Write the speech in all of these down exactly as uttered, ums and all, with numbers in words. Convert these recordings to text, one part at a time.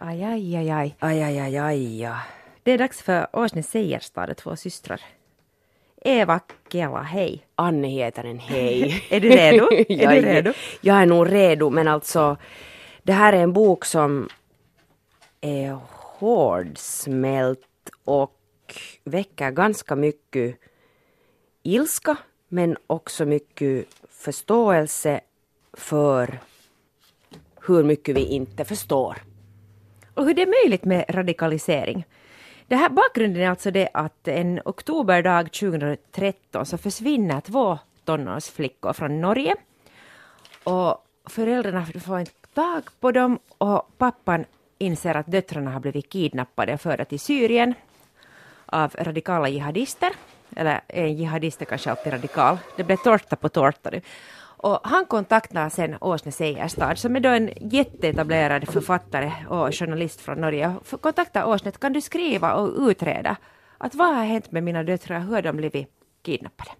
Aj, aj, aj, aj. Aj, aj, aj, aj, aj. Det är dags för Åsne Seierstad, två systrar. Eva Kela, hej. Anne Hietanen, hej. Är du redo? Är jag, du redo? Jag är nog redo, men alltså, det här är en bok som är hårdsmält och väcker ganska mycket ilska, men också mycket förståelse för hur mycket vi inte förstår. Och hur det är möjligt med radikalisering. Det här bakgrunden är alltså det att en oktoberdag tjugohundratretton så försvinner två tonårsflickor från Norge. Och föräldrarna får inte tag på dem och pappan inser att döttrarna har blivit kidnappade och förda till Syrien av radikala jihadister. Eller en jihadist är kanske alltid radikal. Det blev tårta på tårta nu. Och han kontaktar sen Åsne Seierstad som är då en jätteetablerad författare och journalist från Norge. Kontaktar Åsne, kan du skriva och utreda att vad har hänt med mina döttrar, hur de blivit kidnappade?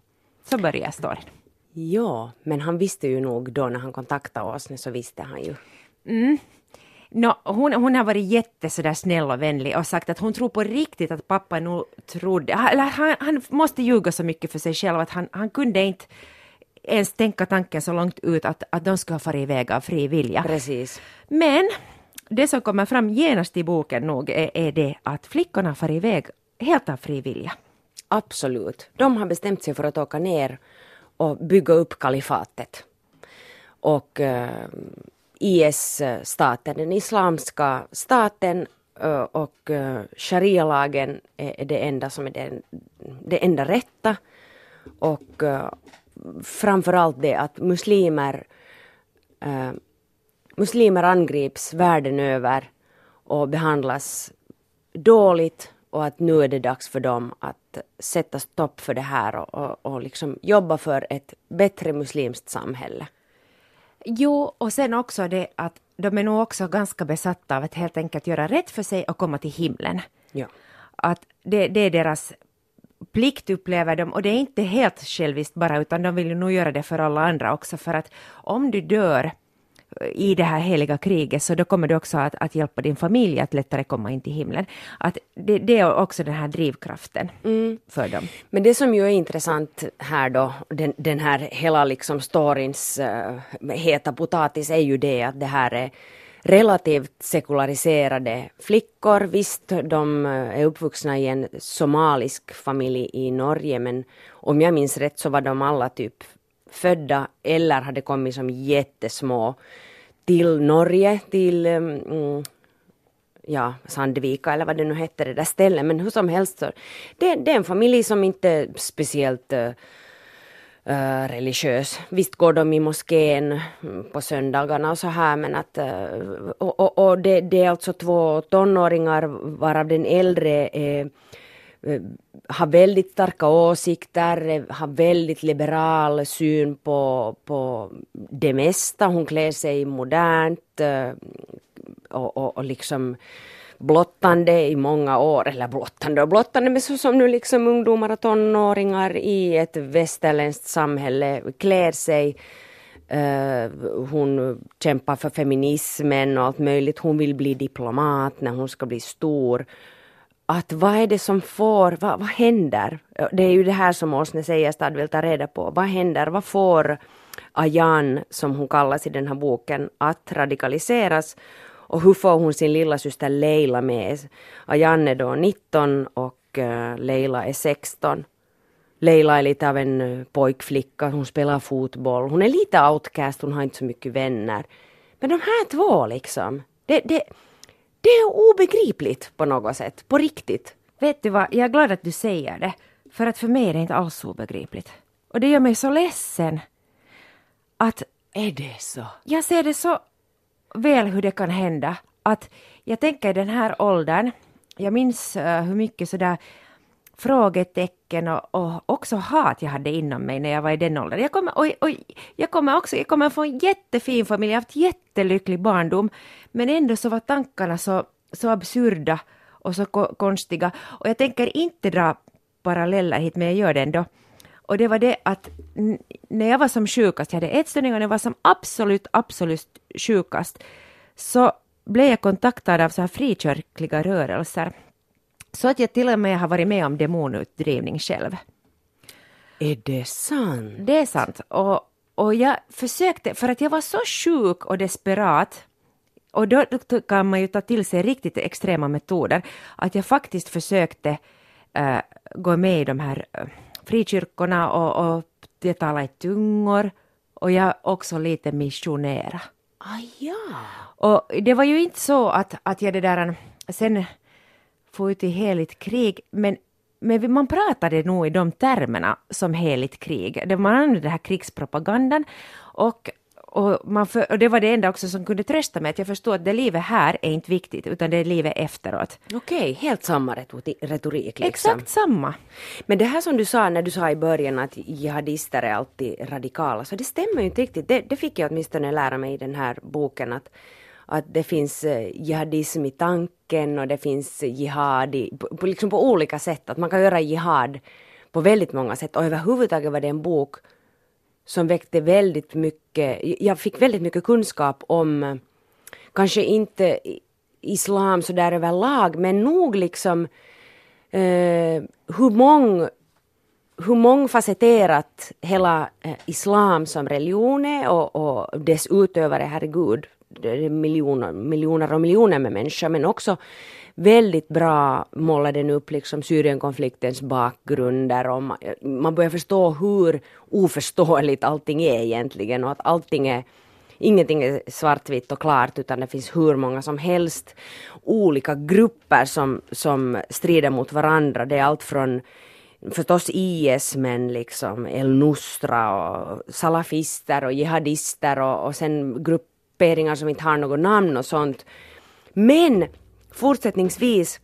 Så börjar storyn. Ja, men han visste ju nog då när han kontaktade Åsne så visste han ju. Mm. No, hon, hon har varit jätte sådär snäll och vänlig och sagt att hon tror på riktigt att pappa nog trodde. Han, han, han måste ljuga så mycket för sig själv att han, han kunde inte ens tänka tanken så långt ut att, att de ska ha farit iväg av fri vilja. Precis. Men det som kommer fram genast i boken nog är, är det att flickorna far iväg helt av fri vilja. Absolut. De har bestämt sig för att åka ner och bygga upp kalifatet. Och eh, I S-staten, den islamska staten och eh, sharia-lagen är det enda som är den, det enda rätta. Och eh, framförallt det att muslimer, eh, muslimer angrips världen över och behandlas dåligt och att nu är det dags för dem att sätta stopp för det här och, och, och liksom jobba för ett bättre muslimskt samhälle. Jo, och sen också det att de är nog också ganska besatta av att helt enkelt göra rätt för sig och komma till himlen. Ja. Att det, det är deras plikt upplever dem och det är inte helt själviskt bara utan de vill ju nog göra det för alla andra också för att om du dör i det här heliga kriget så då kommer du också att, att hjälpa din familj att lättare komma in till himlen. Att det, det är också den här drivkraften mm. för dem. Men det som ju är intressant här då, den, den här hela liksom storyns uh, heta potatis är ju det att det här är relativt sekulariserade flickor. Visst, de är uppvuxna i en somalisk familj i Norge, men om jag minns rätt så var de alla typ födda eller hade kommit som jättesmå till Norge, till mm, ja, Sandvika eller vad det nu hette det där stället. Men hur som helst, så, det, det är en familj som inte är speciellt Uh, religiös. Visst går de i moskén på söndagarna och så här, men att uh, och, och, och det, det är alltså två tonåringar varav den äldre är, uh, har väldigt starka åsikter, har väldigt liberal syn på, på det mesta. Hon klär sig modernt uh, och, och, och liksom blottande i många år, eller blottande och blottande, men så som nu liksom ungdomar och tonåringar i ett västerländskt samhälle klär sig. Uh, hon kämpar för feminismen och allt möjligt. Hon vill bli diplomat när hon ska bli stor. Att vad är det som får, vad, vad händer? Det är ju det här som Åsne Seierstad vill ta reda på. Vad händer, vad får Ajan, som hon kallas i den här boken, att radikaliseras? Och hur får hon sin lilla syster Leila med? Ajan är då nitton och uh, Leila är sexton. Leila är lite av en pojkflicka. Hon spelar fotboll. Hon är lite outcast. Hon har inte så mycket vänner. Men de här två liksom. Det, det, det är obegripligt på något sätt. På riktigt. Vet du vad? Jag är glad att du säger det. För att för mig är det inte alls obegripligt. Och det gör mig så ledsen. Att är det så? Jag ser det så väl hur det kan hända. Att jag tänker i den här åldern, jag minns uh, hur mycket sådär frågetecken och, och också hat jag hade inom mig när jag var i den åldern. Jag kommer, och, och, jag kommer också jag kommer från en jättefin familj, jag har haft jättelycklig barndom, men ändå så var tankarna så, så absurda och så ko- konstiga. Och jag tänker inte dra paralleller hit, men jag gör det ändå. Och det var det att n- när jag var som sjukast, jag hade ätstörning och när jag var som absolut, absolut sjukast, så blev jag kontaktad av så här frikyrkliga rörelser. Så att jag till och med har varit med om demonutdrivning själv. Är det sant? Det är sant. Och, och jag försökte, för att jag var så sjuk och desperat. Och då, då kan man ju ta till sig riktigt extrema metoder. Att jag faktiskt försökte äh, gå med i de här äh, frikyrkorna och, och jag talade i tungor. Och jag också lite missionera. Ah, ja. Och det var ju inte så att, att jag det där sen får ut i heligt krig. Men, men man pratade nog i de termerna som heligt krig. Man använde den här krigspropagandan. Och, och, man för, och det var det enda också som kunde trösta mig. Att jag förstod att det livet här är inte viktigt. Utan det är livet efteråt. Okej, helt samma retorik. Liksom. Exakt samma. Men det här som du sa när du sa i början att jihadister är alltid radikala. Så det stämmer ju inte riktigt. Det, det fick jag åtminstone lära mig i den här boken att att det finns jihadism i tanken och det finns jihad i, på, på, liksom på olika sätt. Att man kan göra jihad på väldigt många sätt. Och överhuvudtaget var det en bok som väckte väldigt mycket. Jag fick väldigt mycket kunskap om kanske inte islam så där överlag. Men nog liksom eh, hur mång, hur mångfacetterat hela eh, islam som religion är och, och dess utövare, herregud. Miljoner, miljoner och miljoner med människor, men också väldigt bra målade den upp liksom Syrienkonfliktens bakgrunder och man, man börjar förstå hur oförståeligt allting är egentligen och att allting är, ingenting är svartvitt och klart utan det finns hur många som helst olika grupper som, som strider mot varandra. Det är allt från förstås I S men liksom El-Nusra och salafister och jihadister och, och sen grupper som inte har något namn och sånt. Men fortsättningsvis,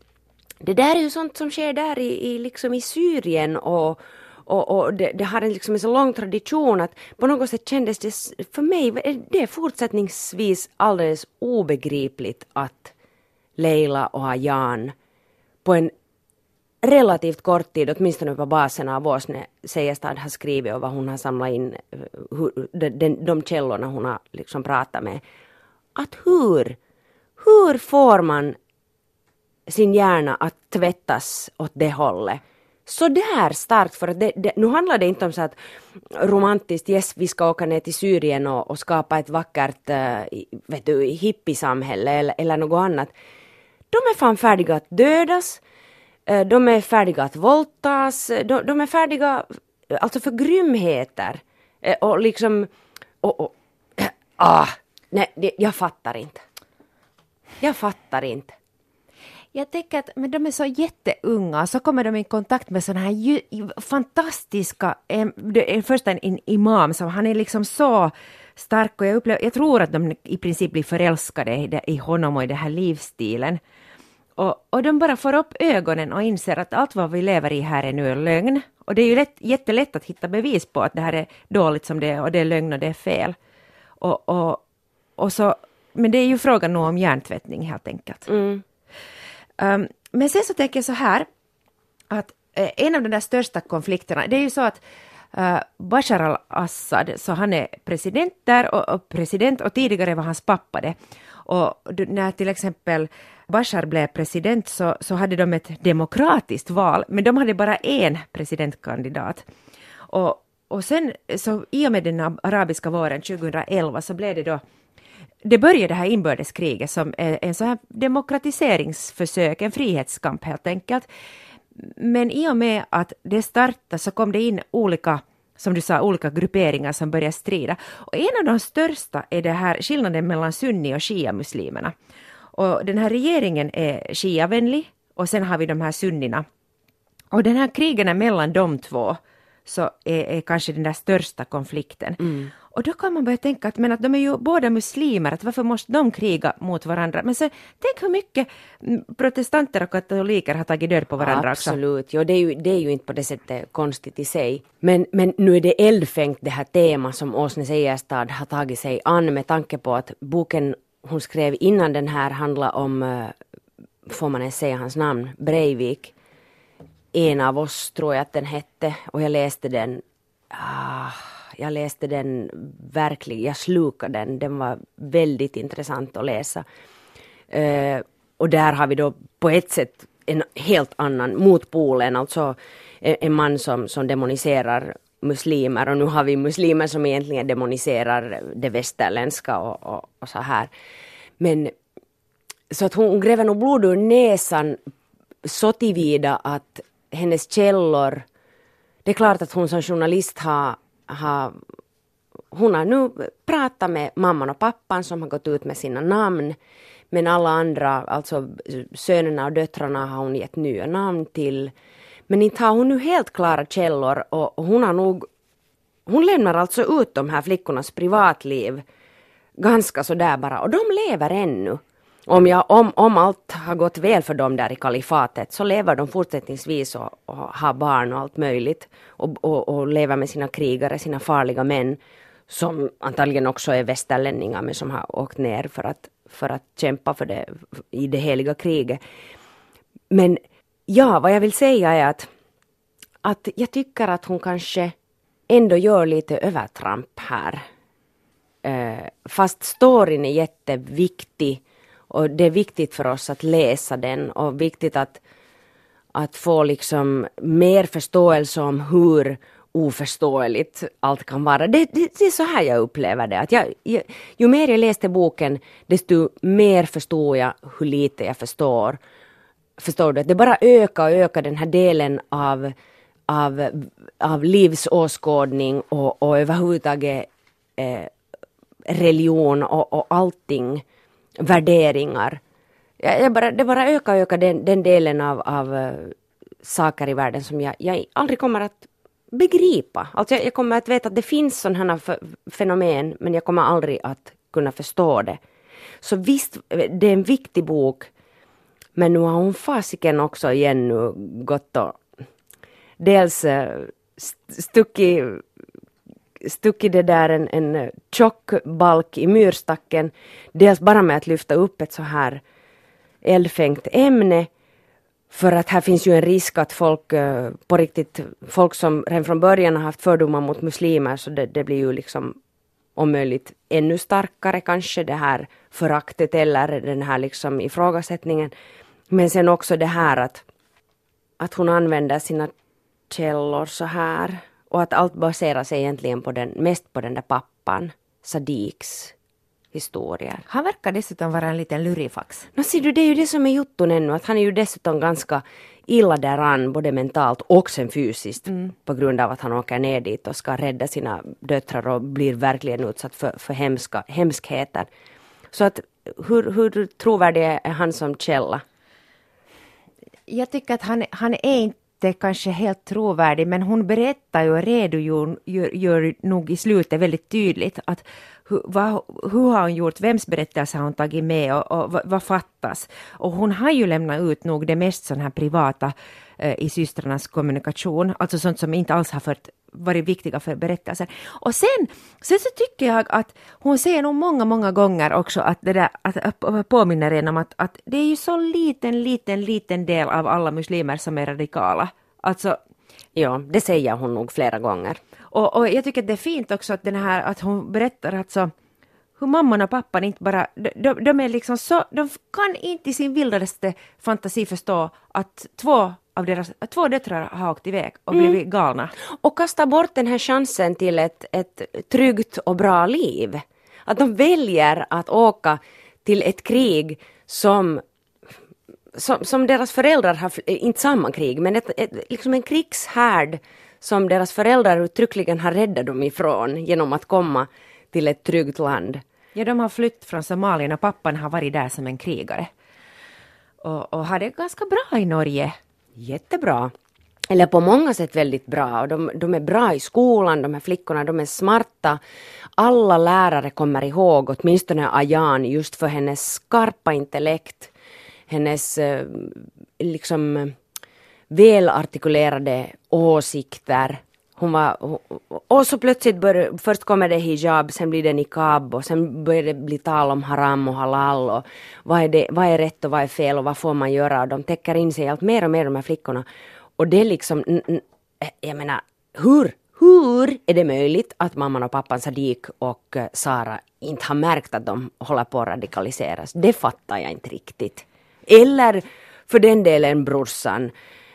det där är ju sånt som sker där i, i, liksom i Syrien och, och, och det, det har liksom en så lång tradition att på något sätt kändes det, för mig det är fortsättningsvis alldeles obegripligt att Leila och Ajan på en relativt kort tid, åtminstone på basen av Åsne Seierstad har skrivit och vad hon har samlat in, hur, de, de källorna hon har liksom pratat med. Att hur, hur får man sin hjärna att tvättas åt det hållet? Så där starkt, för att det, det, nu handlar det inte om så att romantiskt, yes vi ska åka ner till Syrien och, och skapa ett vackert vet du, hippiesamhälle eller, eller något annat. De är fan färdiga att dödas. De är färdiga att våldtas, de, de är färdiga alltså för grymheter och liksom och, och, ah, nej, det, jag fattar inte. Jag fattar inte. Jag tänker att men de är så jätteunga så kommer de i kontakt med sådana här ju, fantastiska eh, först en, en imam som han är liksom så stark och jag upplever, jag tror att de i princip blir förälskade i, i honom och i den här livsstilen. Och, och de bara får upp ögonen och inser att allt vad vi lever i här är nu är lögn. Och det är ju lätt, jättelätt att hitta bevis på att det här är dåligt som det är. Och det är lögn och det är fel. Och, och, och så, men det är ju frågan om hjärntvättning helt enkelt. Mm. Um, men sen så tänker jag så här. Att eh, en av de där största konflikterna. Det är ju så att uh, Bashar al-Assad. Så han är president där. Och, och president och tidigare var hans pappa det. Och när till exempel Bashar blev president så, så hade de ett demokratiskt val. Men de hade bara en presidentkandidat. Och, och sen så i och med den arabiska våren tjugoelva så blev det då. Det började det här inbördeskriget som en så här demokratiseringsförsök. En frihetskamp helt enkelt. Men i och med att det startade så kom det in olika, som du sa, olika grupperingar som börjar strida. Och en av de största är det här skillnaden mellan sunni- och shia-muslimerna. Och den här regeringen är shia-vänlig och sen har vi de här sunninerna. Och den här krigen mellan de två så är, är kanske den där största konflikten. Mm. Och då kan man börja tänka att, men att de är ju båda muslimer, att varför måste de kriga mot varandra? Men så tänk hur mycket protestanter och katoliker har tagit död på varandra. Absolut, också. Jo, det, är ju, det är ju inte på det sättet konstigt i sig. Men, men nu är det eldfängt det här tema som Åsne Seierstad har tagit sig an med tanke på att boken hon skrev innan den här handlar om, får man ens säga hans namn, Breivik. En av oss tror jag att den hette och jag läste den, ah, jag läste den verkligen, jag slukade den, den var väldigt intressant att läsa. Eh, och där har vi då på ett sätt en helt annan motpolen, alltså en man som, som demoniserar muslimer, och nu har vi muslimer som egentligen demoniserar det västerländska och, och, och så här. Men så att hon gräver nog blod ur näsan så tillvida att hennes källor, det är klart att hon som journalist har, har hon har nu pratat med mamman och pappan som har gått ut med sina namn, men alla andra, alltså sönerna och döttrarna, har hon gett nya namn till. Men inte har hon nu helt klara källor, och hon har nog, hon lämnar alltså ut de här flickornas privatliv ganska så där bara, och de lever ännu. Om, jag, om, om allt har gått väl för dem där i kalifatet så lever de fortsättningsvis och, och har barn och allt möjligt och, och, och lever med sina krigare, sina farliga män som antagligen också är västerlänningar men som har åkt ner för att, för att kämpa för det, i det heliga kriget. Men ja, vad jag vill säga är att, att jag tycker att hon kanske ändå gör lite övertramp här. Eh, fast storyn är jätteviktig och det är viktigt för oss att läsa den, och viktigt att, att få liksom mer förståelse om hur oförståeligt allt kan vara. Det, det, det är så här jag upplever det. Att jag, jag, ju mer jag läste boken, desto mer förstår jag hur lite jag förstår. Förstår du? Att det bara ökar och ökar den här delen av, av, av livsåskådning och, och överhuvudtaget eh, religion och, och allting, värderingar. Jag, jag bara, det bara ökar och ökar den, den delen av, av saker i världen som jag, jag aldrig kommer att begripa. Alltså jag, jag kommer att veta att det finns sådana här fenomen, men jag kommer aldrig att kunna förstå det. Så visst, det är en viktig bok. Men nu har hon fasiken också igen nu gått och dels stuckit stuck det där en, en tjock balk i myrstacken. Dels bara med att lyfta upp ett så här eldfängt ämne. För att här finns ju en risk att folk på riktigt, folk som redan från början har haft fördomar mot muslimer, så det, det blir ju liksom om möjligt ännu starkare kanske det här föraktet eller den här liksom ifrågasättningen. Men sen också det här att, att hon använder sina källor så här. Och att allt baseras egentligen på den, mest på den där pappan, Sadiqs historier. Han verkar dessutom vara en liten lurifax. Nå ser du, det är ju det som är jotton ännu. Att han är ju dessutom ganska illa däran, både mentalt och sen fysiskt. Mm. På grund av att han åker ner dit och ska rädda sina döttrar och blir verkligen utsatt för, för hemska, hemskheter. Så att, hur, hur trovärdig är han som källa? Jag tycker att han, han är inte kanske helt trovärdig, men hon berättar ju och redogör gör, gör nog i slutet väldigt tydligt att hur, vad, hur har hon gjort, vems berättelse har hon tagit med och, och vad, vad fattas. Och hon har ju lämnat ut nog det mest sån här privata eh, i systrarnas kommunikation, alltså sånt som inte alls har fört varit viktiga för berättelsen. Och sen, sen så tycker jag att hon säger nog många, många gånger också att det där, att påminner en om att, att det är ju så liten, liten, liten del av alla muslimer som är radikala. Alltså, ja, det säger hon nog flera gånger. Och, och jag tycker att det är fint också att den här, att hon berättar alltså hur mamman och pappan inte bara, de, de är liksom så, de kan inte i sin vildaste fantasi förstå att två av deras, två döttrar har åkt iväg och mm. blivit galna. Och kastar bort den här chansen till ett, ett tryggt och bra liv. Att de väljer att åka till ett krig som, som, som deras föräldrar har, inte samma krig, men ett, ett, liksom en krigshärd som deras föräldrar uttryckligen har räddat dem ifrån genom att komma till ett tryggt land. Ja, de har flytt från Somalien och pappan har varit där som en krigare. Och, och har det ganska bra i Norge. Jättebra. Eller på många sätt väldigt bra. De, de är bra i skolan, de här flickorna, de är smarta. Alla lärare kommer ihåg, åtminstone Ajan, just för hennes skarpa intellekt. Hennes eh, liksom välartikulerade åsikter. Hon var, och så plötsligt började, först kommer det hijab, sen blir det niqab och sen börjar det bli tal om haram och halal och vad är, det, vad är rätt och vad är fel och vad får man göra, och de täcker in sig allt mer och mer, de här flickorna, och det är liksom, jag menar, hur, hur är det möjligt att mamman och pappan Sadiq och Sara inte har märkt att de håller på att radikaliseras. Det fattar jag inte riktigt. Eller för den delen brorsan.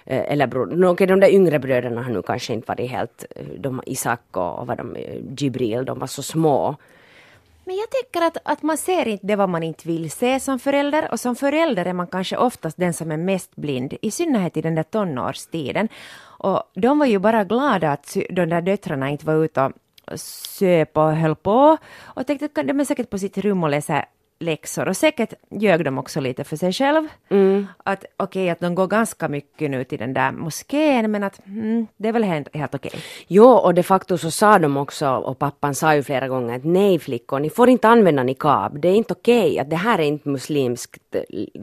Eller bror, okay, de där yngre bröderna har nu kanske inte varit helt... De, Isak och vad de, Jibril, de var så små. Men jag tycker att, att man ser inte det vad man inte vill se som förälder. Och som förälder är man kanske oftast den som är mest blind. I synnerhet i den där tonårstiden. Och de var ju bara glada att de där döttrarna inte var ute och söp och höll på. Och tänkte att de är säkert på sitt rum och läser läxor. Och säkert ljög de också lite för sig själv. Mm. Att okej, okay, att de går ganska mycket nu till den där moskén. Men att mm, det är väl helt, helt okej. Okay. Jo, och de facto så sa de också, och pappan sa ju flera gånger att nej flickor, ni får inte använda niqab. Det är inte okej, okay, att det här är inte muslimsk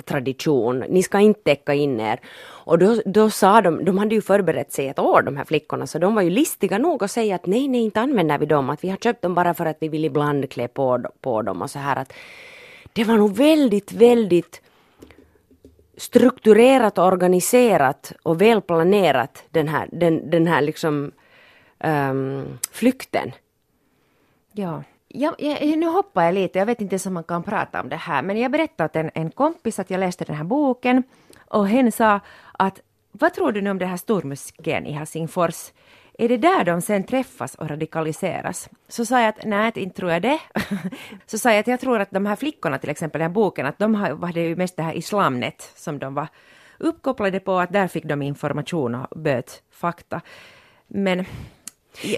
tradition. Ni ska inte täcka in er. Och då, då sa de, de hade ju förberett sig ett år, de här flickorna. Så de var ju listiga nog att säga att nej, nej, inte använder vi dem. Att vi har köpt dem bara för att vi vill ibland klä på, på dem och så här att... Det var nog väldigt, väldigt strukturerat och organiserat och välplanerat den här, den, den här liksom, um, flykten. Ja, jag, jag, nu hoppar jag lite. Jag vet inte om man kan prata om det här. Men jag berättade åt en, en kompis att jag läste den här boken. Och hen sa att, vad tror du nu om det här stormuskén i Helsingfors? Är det där de sen träffas och radikaliseras? Så sa jag att nej, inte tror jag det. Så sa jag att jag tror att de här flickorna till exempel i den här boken, att de hade ju mest det här Islamnet som de var uppkopplade på, att där fick de information och böt fakta. Men...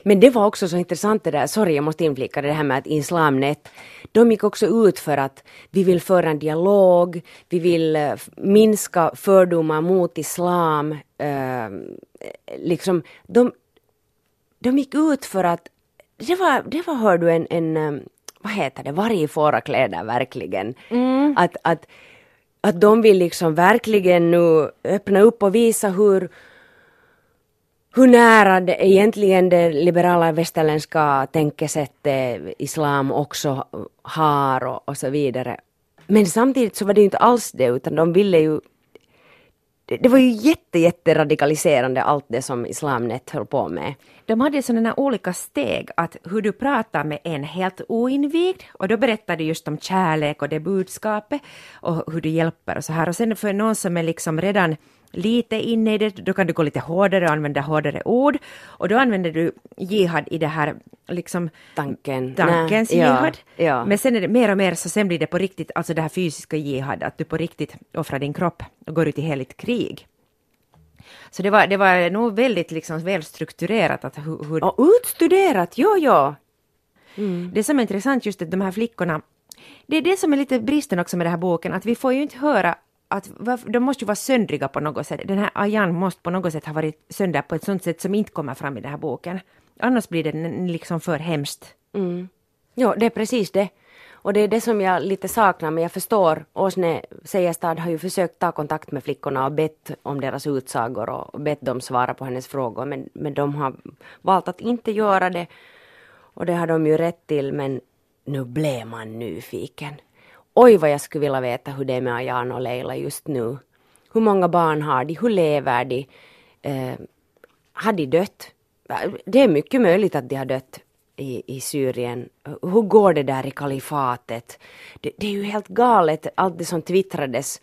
Men det var också så intressant det där, sorry jag måste inflika det här med att Islamnet, de gick också ut för att vi vill föra en dialog, vi vill minska fördomar mot islam, eh, liksom, de, de gick ut för att, det var, det var hör du en, en vad heter det, varje fårakläder verkligen, mm. att, att, att de vill liksom verkligen nu öppna upp och visa hur Hur nära det, egentligen det liberala västerländska tänkesättet islam också har och, och så vidare. Men samtidigt så var det ju inte alls det, utan de ville ju... Det, det var ju jätte, jätte radikaliserande allt det som Islamnet höll på med. De hade sådana olika steg att hur du pratar med en helt oinvigd. Och då berättade just om kärlek och det budskapet och hur du hjälper och så här. Och sen för någon som är liksom redan... lite inne i det, då kan du gå lite hårdare och använda hårdare ord. Och då använder du jihad i det här liksom tanken. tankens Nä. jihad. Ja, ja. Men sen är det mer och mer, så sen blir det på riktigt, alltså det här fysiska jihad, att du på riktigt offrar din kropp och går ut i heligt krig. Så det var, det var nog väldigt liksom välstrukturerat. Att hur, hur... Och utstuderat, ja, ja. Mm. Det som är intressant just att de här flickorna, det är det som är lite bristen också med den här boken, att vi får ju inte höra att de måste ju vara söndriga på något sätt. Den här Ajan måste på något sätt ha varit sönder på ett sånt sätt som inte kommer fram i den här boken. Annars blir det liksom för hemskt. Mm. Ja, det är precis det. Och det är det som jag lite saknar, men jag förstår. Åsne Seierstad har ju försökt ta kontakt med flickorna och bett om deras utsagor och bett dem svara på hennes frågor. Men, men de har valt att inte göra det. Och det har de ju rätt till, men nu blev man nyfiken. Oj vad jag skulle vilja veta hur det är med Ajan och Leila just nu. Hur många barn har de? Hur lever de? Eh, har de dött? Det är mycket möjligt att de har dött i, i Syrien. Hur går det där i kalifatet? Det, det är ju helt galet allt det som twittrades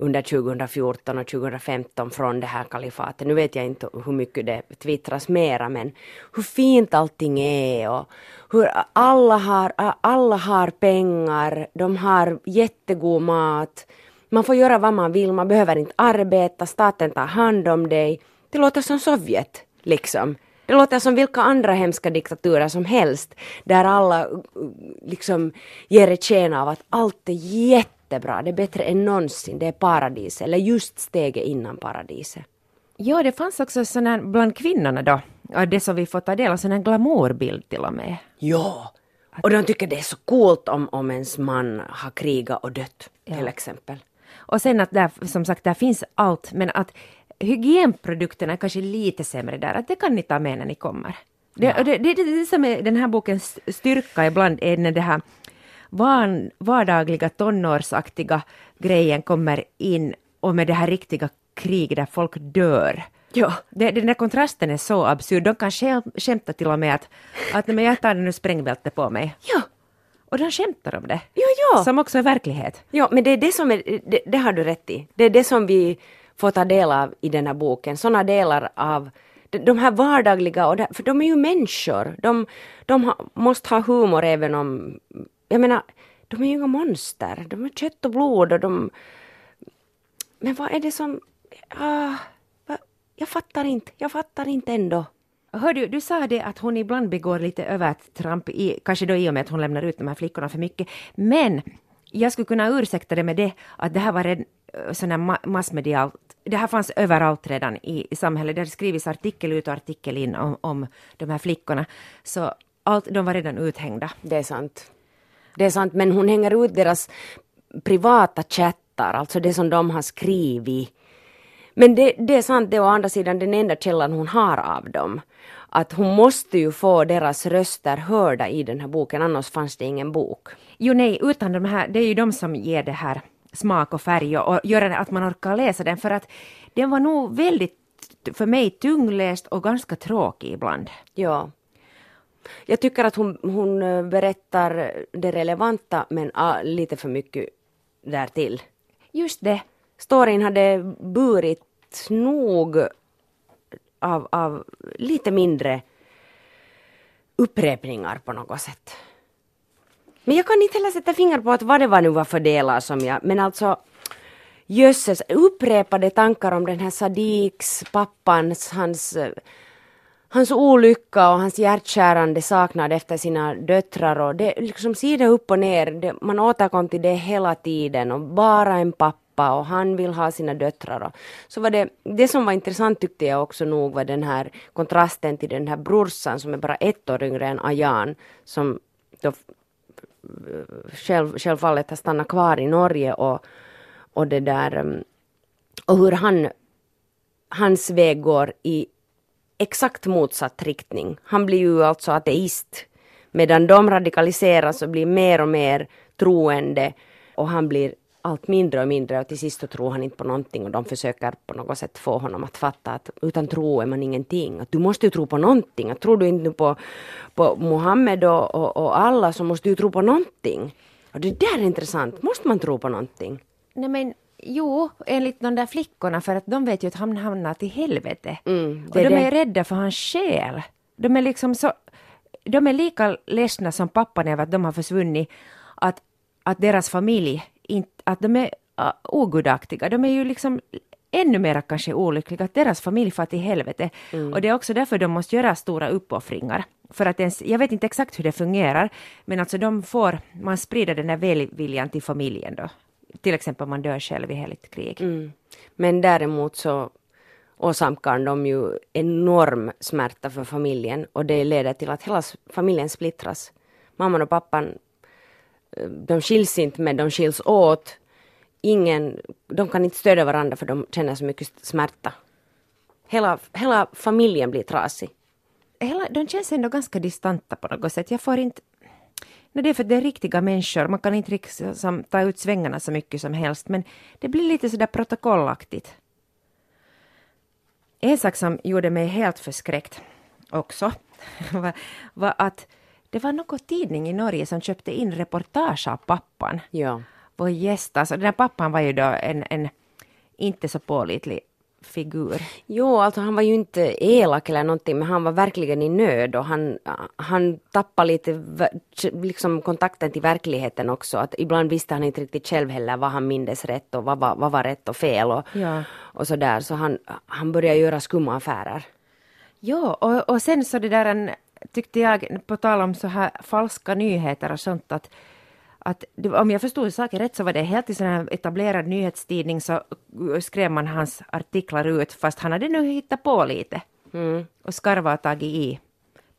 under tjugofjorton och tjugofemton från det här kalifatet. Nu vet jag inte hur mycket det twittras mera, men hur fint allting är och hur alla har, alla har pengar, de har jättegod mat. Man får göra vad man vill, man behöver inte arbeta, staten tar hand om dig. Det låter som Sovjet, liksom. Det låter som vilka andra hemska diktaturer som helst, där alla liksom ger ett sken av att allt är jätte Det är bra, det är bättre än någonsin, det är paradis, eller just steget innan paradiset. Ja, det fanns också sådana bland kvinnorna då, och det som vi får ta del av, sån här glamourbild till och med. Ja, och de tycker det är så coolt om, om ens man har krigat och dött, ja. Till exempel. Och sen att där, som sagt, där finns allt, men att hygienprodukterna är kanske lite sämre där, att det kan ni ta med när ni kommer. Det, ja. det, det, det, det som är den här bokens styrka ibland är när det här Van, vardagliga tonårsaktiga grejen kommer in och med det här riktiga kriget där folk dör. Ja. Det, den där kontrasten är så absurd. De kan skämta till och med att, att men jag tar nu sprängbälte på mig. Ja. Och de skämtar om det. Ja, ja. Som också är verklighet. Ja, men det är det som är, det, det har du rätt i. Det är det som vi får ta del av i den här boken. Sådana delar av de, de här vardagliga, och det, för de är ju människor. De, de ha, måste ha humor även om, jag menar, de är ju inga monster. De är kött och blod och de... Men vad är det som... Ah, vad, jag fattar inte. Jag fattar inte ändå. Hör du, du sa det att hon ibland begår lite övertramp i, kanske då i och med att hon lämnar ut de här flickorna för mycket. Men jag skulle kunna ursäkta det med det att det här var en sån här massmedialt, det här fanns överallt redan i, i samhället. Det skrivs artikel ut och artikel in om, om de här flickorna. Så allt, de var redan uthängda. Det är sant. Det är sant, men hon hänger ut deras privata chattar, alltså det som de har skrivit. Men det, det är sant, det är å andra sidan den enda källan hon har av dem. Att hon måste ju få deras röster hörda i den här boken, annars fanns det ingen bok. Jo nej, utan de här, det är ju de som ger det här smak och färg och, och gör att man orkar läsa den. För att den var nog väldigt, för mig, tungläst och ganska tråkig ibland. Ja. Jag tycker att hon, hon berättar det relevanta, men ah, lite för mycket därtill. Just det. Storyn hade burit nog av, av lite mindre upprepningar på något sätt. Men jag kan inte heller sätta finger på att vad det var nu var för delar som jag... Men alltså, jösses, upprepade tankar om den här Sadiqs, pappans, hans... Hans olycka och hans hjärtskärande saknad efter sina döttrar. Och det liksom sida upp och ner. Det, man återkom till det hela tiden. Och bara en pappa och han vill ha sina döttrar. Och så var det, det som var intressant tyckte jag också nog var den här kontrasten till den här brorsan som är bara ett år yngre än Ajan. Som då själv, självfallet har stannat kvar i Norge. Och, och, det där, och hur han, hans väg går i exakt motsatt riktning. Han blir ju alltså ateist. Medan de radikaliseras och blir mer och mer troende. Och han blir allt mindre och mindre. Och till sist tror han inte på någonting. Och de försöker på något sätt få honom att fatta att utan tro är man ingenting. Att du måste ju tro på någonting. Att tror du inte på, på Mohammed och, och, och alla så måste du tro på någonting. Och det där är intressant. Måste man tro på någonting? Nej men... Jo, enligt de där flickorna, för att de vet ju att han hamnar till helvete. Mm, och de det. är rädda för hans själ. De är liksom så, de är lika ledsna som pappan över att de har försvunnit, att, att deras familj, att de är uh, ogudaktiga. De är ju liksom ännu mer kanske olyckliga, att deras familj far till helvete. Mm. Och det är också därför de måste göra stora uppoffringar. För att ens, jag vet inte exakt hur det fungerar, men alltså de får, man sprider den här välviljan till familjen då. Till exempel man dör själv i heligt krig. Mm. Men däremot så åsamkar de ju enorm smärta för familjen. Och det leder till att hela familjen splittras. Mamman och pappan, de skiljs inte men de skiljs åt. Ingen, de kan inte stödja varandra för de känner så mycket smärta. Hela, hela familjen blir trasig. Hela, de känns ändå ganska distanta på något sätt. Jag får inte... Nej, det är för det är riktiga människor. Man kan inte liksom ta ut svängarna så mycket som helst. Men det blir lite sådär protokollaktigt. En sak som gjorde mig helt förskräckt också var, var att det var någon tidning i Norge som köpte in reportage av pappan. Ja. Vår gäst. Alltså, den här pappan var ju då en, en inte så pålitlig figur. Jo, alltså han var ju inte elak eller någonting, men han var verkligen i nöd och han, han tappade lite liksom kontakten till verkligheten också. Att ibland visste han inte riktigt själv heller vad han mindes rätt och vad, vad, vad var rätt och fel och, ja. och sådär. Så han, han började göra skumma affärer. Ja, och, och sen så det där en, tyckte jag på tal om så här falska nyheter och sånt att Att, om jag förstod saker rätt så var det helt i sån här etablerad nyhetstidning så skrev man hans artiklar ut fast han hade nu hittat på lite mm. och skarva och tagit i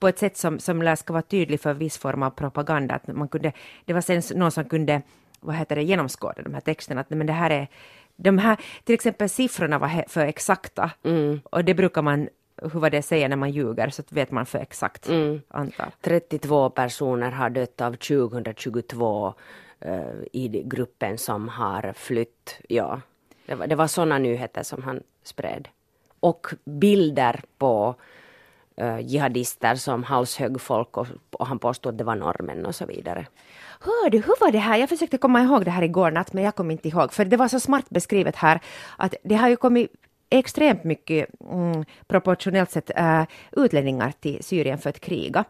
på ett sätt som, som lär ska vara tydlig för viss form av propaganda. Att man kunde, det var sen någon som kunde vad heter det, genomskåda de här texterna att men det här är, de här, till exempel siffrorna var för exakta mm. och det brukar man hur var det säger när man ljuger så vet man för exakt mm. antal. trettiotvå personer har dött av tjugohundratjugotvå eh, i gruppen som har flytt. Ja, det var, det var sådana nyheter som han spred. Och bilder på eh, jihadister som halshögg folk och, och han påstod att det var normen och så vidare. Hör du, hur var det här? Jag försökte komma ihåg det här igår natt, men jag kom inte ihåg. För det var så smart beskrivet här att det har ju kommit extremt mycket mm, proportionellt sett äh, utlänningar till Syrien för att kriga.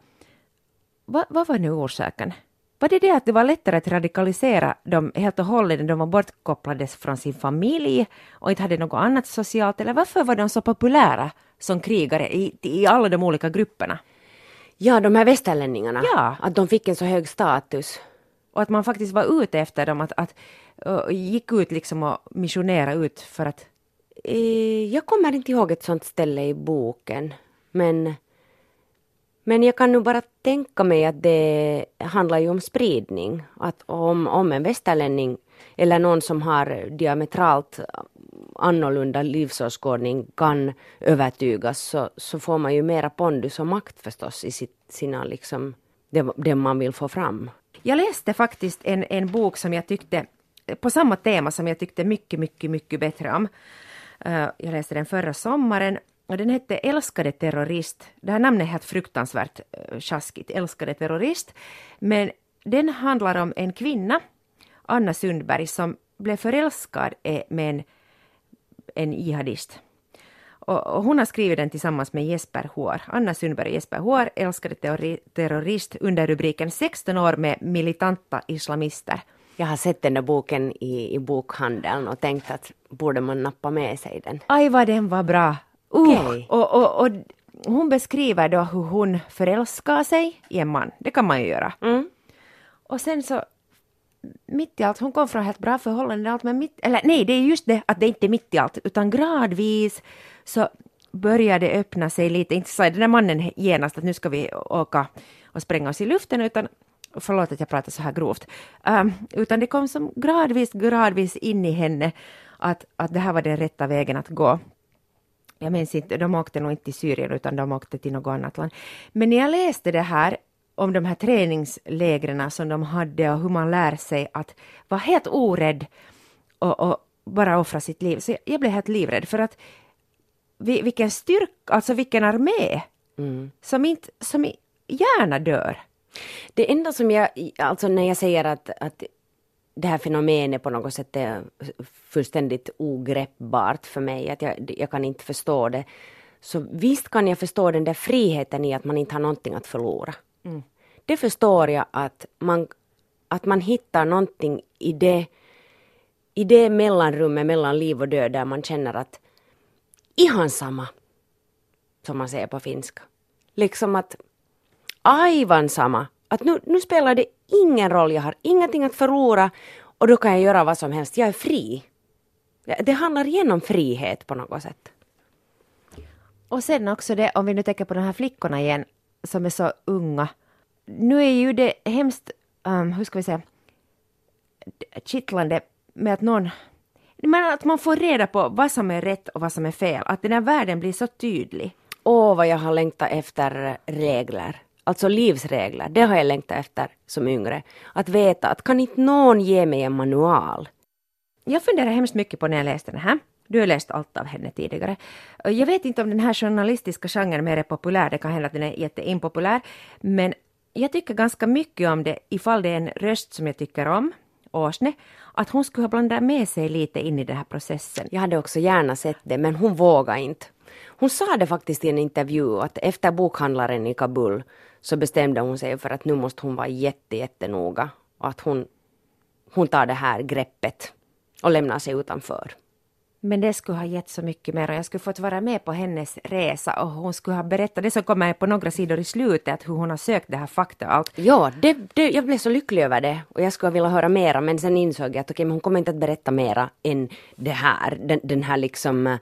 Va, vad var nu orsaken? Var det det att det var lättare att radikalisera dem helt och hållet när de var bortkopplade från sin familj och inte hade något annat socialt? Eller varför var de så populära som krigare i, i alla de olika grupperna? Ja, de här västerlänningarna. Ja. Att de fick en så hög status. Och att man faktiskt var ute efter dem, att, att uh, gick ut liksom och missionera ut för att... Jag kommer inte ihåg ett sånt ställe i boken, men, men jag kan nog bara tänka mig att det handlar ju om spridning. Att om, om en västerlänning eller någon som har diametralt annorlunda livsåskådning kan övertygas, så, så får man ju mera pondus och makt förstås i sitt, sina, liksom, det, det man vill få fram. Jag läste faktiskt en, en bok som jag tyckte, på samma tema som jag tyckte mycket, mycket, mycket bättre om. Uh, jag läste den förra sommaren och den hette Älskade terrorist. Det här namnet är helt fruktansvärt uh, tjaskigt, Älskade terrorist. Men den handlar om en kvinna, Anna Sundberg, som blev förälskad med en, en jihadist. Och, och hon har skrivit den tillsammans med Jesper Hår. Anna Sundberg och Jesper Hår, Älskade teori- terrorist, under rubriken sexton år med militanta islamister. Jag har sett den där boken i, i bokhandeln och tänkt att borde man nappa med sig den. Aj vad den var bra. Uh, okay. och, och, och hon beskriver då hur hon förälskar sig i en man. Det kan man ju göra. Mm. Och sen så, mitt i allt, hon kom från helt bra förhållanden. Allt, men mitt, eller nej, det är just det att det inte är mitt i allt. Utan gradvis så började öppna sig lite. Inte så den där mannen genast att nu ska vi åka och spränga oss i luften, utan... Förlåt att jag pratar så här grovt. Um, utan det kom som gradvis, gradvis in i henne att, att det här var den rätta vägen att gå. Jag minns inte, de åkte nog inte till Syrien utan de åkte till något annat land. Men när jag läste det här om de här träningslägrena som de hade och hur man lär sig att vara helt orädd och, och bara offra sitt liv. Så jag, jag blev helt livrädd för att vi, vilken styrka, alltså vilken armé mm. som, inte, som gärna dör. Det enda som jag, alltså när jag säger att, att det här fenomenet på något sätt är fullständigt ogreppbart för mig, att jag, jag kan inte förstå det, så visst kan jag förstå den där friheten i att man inte har någonting att förlora. Mm. Det förstår jag att man, att man hittar någonting i det, i det mellanrummet mellan liv och död där man känner att ihan samma, som man säger på finska, liksom att Aivan samma. Att nu, nu spelar det ingen roll. Jag har ingenting att förlora. Och då kan jag göra vad som helst. Jag är fri. Det handlar genom frihet på något sätt. Och sen också det, om vi nu tänker på de här flickorna igen. Som är så unga. Nu är ju det hemskt, um, hur ska vi säga, kittlande med att någon... Men att man får reda på vad som är rätt och vad som är fel. Att den här världen blir så tydlig. Åh, vad jag har längtat efter regler. Alltså livsregler, det har jag längtat efter som yngre. Att veta att kan inte någon ge mig en manual? Jag funderar hemskt mycket på när jag läste den här. Du har läst allt av henne tidigare. Jag vet inte om den här journalistiska genren mer är populär. Det kan hända att den är jätteimpopulär. Men jag tycker ganska mycket om det, ifall det är en röst som jag tycker om, Åsne, att hon skulle ha blandat med sig lite in i den här processen. Jag hade också gärna sett det, men hon vågar inte. Hon sa det faktiskt i en intervju att efter bokhandlaren i Kabul så bestämde hon sig för att nu måste hon vara jätte, jättenoga. Och att hon, hon tar det här greppet och lämnar sig utanför. Men det skulle ha gett så mycket mer. Jag skulle fått vara med på hennes resa och hon skulle ha berättat det som kommer på några sidor i slutet. Att hur hon har sökt det här fakta och allt. Ja, det, det, jag blev så lycklig över det. Och jag skulle vilja höra mera. Men sen insåg jag att okej, men hon kommer inte att berätta mera än det här. Den, den här liksom...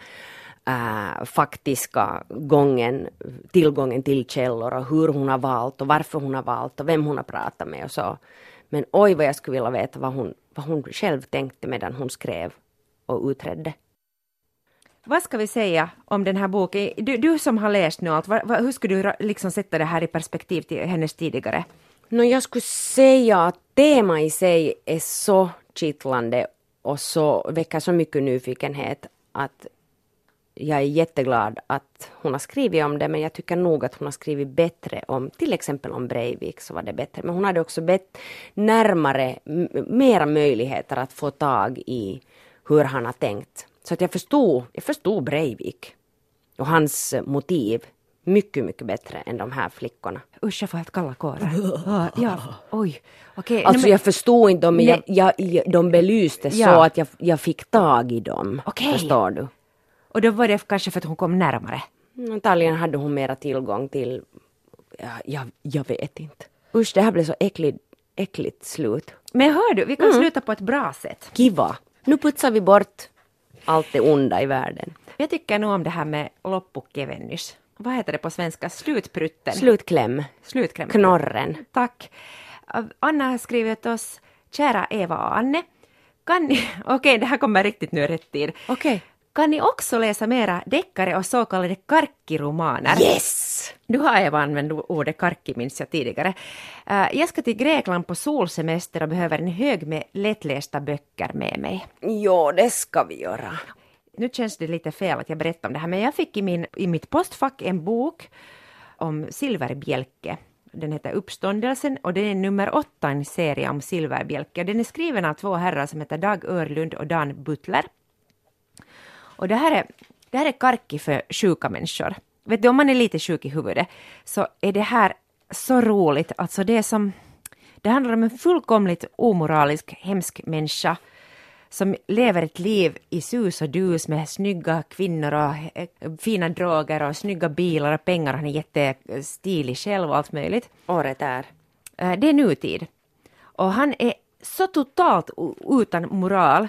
Äh, faktiska gången, tillgången till källor och hur hon har valt och varför hon har valt och vem hon har pratat med och så. Men oj vad jag skulle vilja veta vad hon, vad hon själv tänkte medan hon skrev och utredde. Vad ska vi säga om den här boken? Du, du som har läst nu allt, vad, vad, hur skulle du liksom sätta det här i perspektiv till hennes tidigare? No, jag skulle säga att tema i sig är så kittlande och så väcker så mycket nyfikenhet att jag är jätteglad att hon har skrivit om det, men jag tycker nog att hon har skrivit bättre om, till exempel om Breivik så var det bättre. Men hon hade också bett närmare, m- mera möjligheter att få tag i hur han har tänkt. Så att jag förstod, jag förstod Breivik och hans motiv mycket, mycket bättre än de här flickorna. Usch, jag får helt kalla kårar. Ja, ja, oj. Okay. Alltså nej, men jag förstod inte dem, men jag, jag, jag, de belyste ja. så att jag, jag fick tag i dem. Okay. Förstår du? Och då var det kanske för att hon kom närmare. Antagligen hade hon mera tillgång till... Ja, jag, jag vet inte. Usch, det här blev så äckligt, äckligt slut. Men hör du, vi kan mm. sluta på ett bra sätt. Kiva. Nu putsar vi bort allt det onda i världen. Jag tycker nog om det här med loppukevennys. Vad heter det på svenska? Slutprutten. Slutkläm. Slutkläm. Knorren. Tack. Anna har skrivit oss. Kära Eva och Anne. Kan ni... Okej, okay, det här kommer riktigt nu rätt tid. Okej. Okay. Kan ni också läsa mera deckare och så kallade karkiromaner? Yes! Nu har jag använt ordet karki, minns jag tidigare. Uh, jag ska till Grekland på solsemester och behöver en hög med lättlästa böcker med mig. Ja, det ska vi göra. Nu känns det lite fel att jag berättar om det här, men jag fick i, min, i mitt postfack en bok om Silverbjelke. Den heter Uppståndelsen och den är nummer åtta i en serie om Silverbjelke. Den är skriven av två herrar som heter Dag Örlund och Dan Butler. Och det här är, det här är karki för sjuka människor. Vet du, om man är lite sjuk i huvudet så är det här så roligt. Alltså det, som, det handlar om en fullkomligt omoralisk, hemsk människa som lever ett liv i sus och dus med snygga kvinnor och fina droger och snygga bilar och pengar. Han är jättestilig själv och allt möjligt. Året är. Det är nutid. Och han är så totalt utan moral.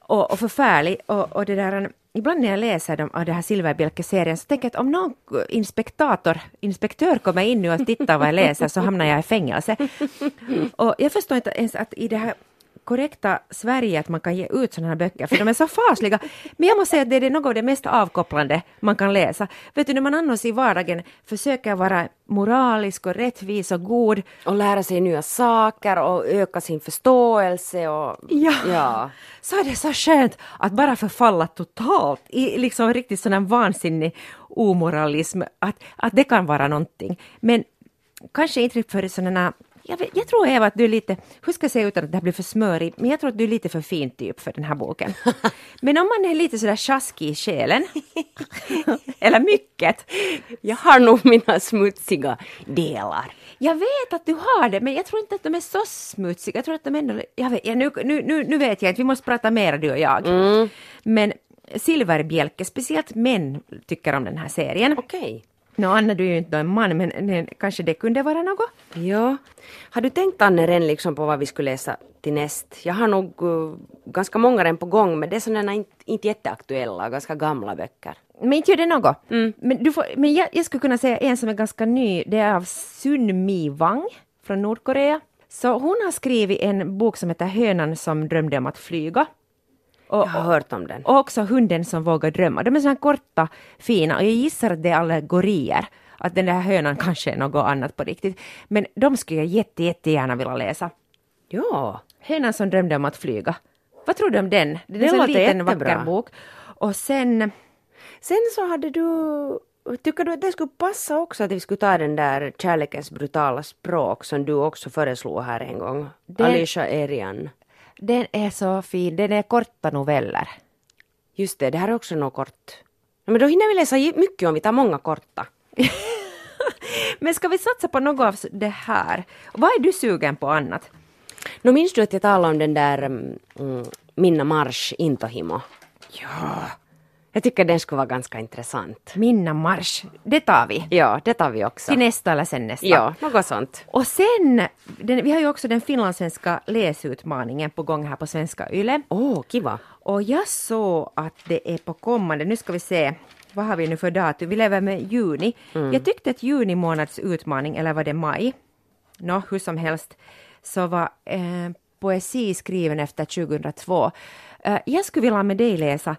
Och, och förfärlig. Och, och det där, ibland när jag läser dem, av den här Silverbjelke-serien så tänker jag att om någon inspektator, inspektör kommer in nu och tittar vad jag läser så hamnar jag i fängelse. Och jag förstår inte ens att i det här korrekta Sverige att man kan ge ut sådana här böcker, för de är så fasliga. Men jag måste säga att det är något av det mest avkopplande man kan läsa. Vet du, när man annars i vardagen försöker vara moralisk och rättvis och god. Och lära sig nya saker och öka sin förståelse. Och, ja. ja, så är det så skönt att bara förfalla totalt i liksom riktigt sån här vansinnig omoralism. Att, att det kan vara någonting. Men kanske inte för sådana. Jag, vet, jag tror, Eva, att du är lite... Hur ska jag säga utan att det här blir för smörig? Men jag tror att du är lite för fin typ för den här boken. Men om man är lite sådär tjaskig i själen. Eller mycket. Jag har nog mina smutsiga delar. Jag vet att du har det, men jag tror inte att de är så smutsiga. Jag tror att de ändå... Jag vet, nu, nu, nu, nu vet jag inte, vi måste prata mer, du och jag. Mm. Men Silverbjelke, speciellt män, tycker om den här serien. Okej. Okay. Nå, Anna, du är ju inte en man, men, men kanske det kunde vara något. Ja. Har du tänkt, Anne, ren, liksom på vad vi skulle läsa till näst? Jag har nog uh, ganska många ren på gång, men det är sådana inte, inte jätteaktuella, ganska gamla böcker. Men inte gör det något. Mm. Men, du får, men jag, jag skulle kunna säga en som är ganska ny, det är av Sun Mi Wang från Nordkorea. Så hon har skrivit en bok som heter Hönan som drömde om att flyga. Och, jag har hört om den. Och också Hunden som vågar drömma. De är sådana korta, fina. Och jag gissar att det är allegorier. Att den där hönan kanske är något annat på riktigt. Men de skulle jag jätte, jättegärna vilja läsa. Ja. Hönan som drömde om att flyga. Vad tror du om den? Det är en liten jättebra. Vacker bok. Och sen... Sen så hade du... Tycker du att det skulle passa också att vi skulle ta den där kärlekens brutala språk som du också föreslog här en gång? Den... Alicia Erian. Den är så fin. Den är korta noveller. Just det, det här är också något kort. Men då hinner vi läsa mycket om vi tar många korta. Men ska vi satsa på något av det här? Vad är du sugen på annat? Nu minns du att jag talade om den där mm, Minna Mars, Intohimo? Ja. Jag tycker den skulle vara ganska intressant. Minna Mars, det tar vi. Ja, det tar vi också. Till nästa eller sen nästa. Ja, något sånt. Och sen, den, vi har ju också den finlandssvenska läsutmaningen på gång här på Svenska Yle. Åh, oh, kiva. Och jag såg att det är på kommande, nu ska vi se, vad har vi nu för datum? Vi lever med juni. Mm. Jag tyckte att juni månads utmaning, eller var det maj? Nå, hur som helst, så var eh, poesi skriven efter tjugohundratvå. Eh, jag skulle vilja med dig läsa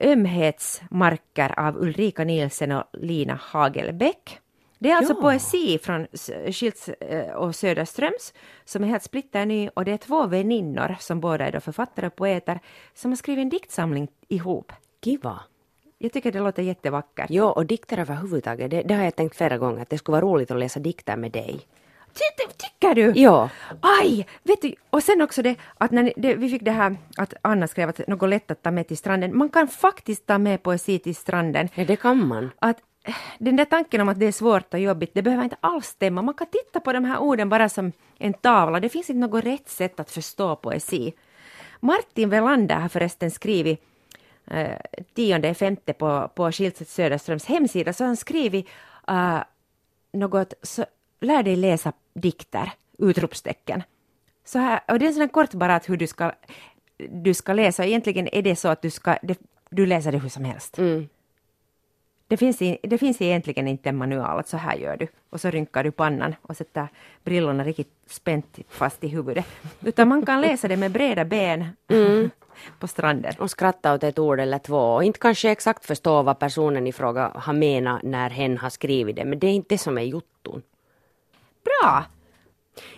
Ömhetsmarker av Ulrika Nilsson och Lina Hagelbäck. Det är ja. alltså poesi från Schildts och Söderströms som är helt splitterny, och det är två väninnor som båda är då författare och poeter som har skrivit en diktsamling ihop. Kiva. Jag tycker det låter jättevackert. Ja, och dikter överhuvudtaget. Det, det har jag tänkt flera gånger, att det skulle vara roligt att läsa dikter med dig. Ty, tycker du? Ja. Aj, vet du, och sen också det att när det, vi fick det här att Anna skrev att något lätt att ta med till stranden. Man kan faktiskt ta med poesi till stranden. Ja, det kan man. Att den där tanken om att det är svårt och jobbigt, det behöver inte alls stämma. Man kan titta på de här orden bara som en tavla. Det finns inte något rätt sätt att förstå poesi. Martin Vellanda har förresten skrivit eh, tionde femte på, på Schildts och Söderströms hemsida, så han skrivit eh, något, så, lär dig läsa dikter, utropstecken. Så här, och det är en sån här kort bara att hur du ska, du ska läsa. Egentligen är det så att du, ska, det, du läser det hur som helst. Mm. Det finns, det finns egentligen inte en manual att så här gör du. Och så rynkar du pannan och sätter brillorna riktigt spänt fast i huvudet. Utan man kan läsa det med breda ben mm. på stranden. Och skratta åt ett ord eller två. Och inte kanske exakt förstå vad personen i fråga har menat när hen har skrivit det. Men det är inte det som är jotton. Bra!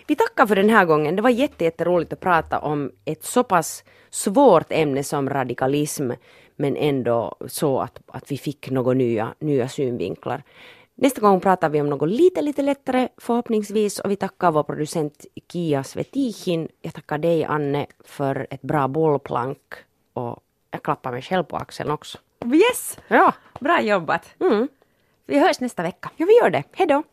Vi tackar för den här gången. Det var jätte, jätteroligt att prata om ett så pass svårt ämne som radikalism. Men ändå så att, att vi fick några nya, nya synvinklar. Nästa gång pratar vi om något lite, lite lättare förhoppningsvis. Och vi tackar vår producent Kia Svetikin. Jag tackar dig, Anne, för ett bra bollplank. Och jag klappar mig själv på axeln också. Yes! Ja. Bra jobbat! Mm. Vi hörs nästa vecka. Ja, vi gör det. Hej då!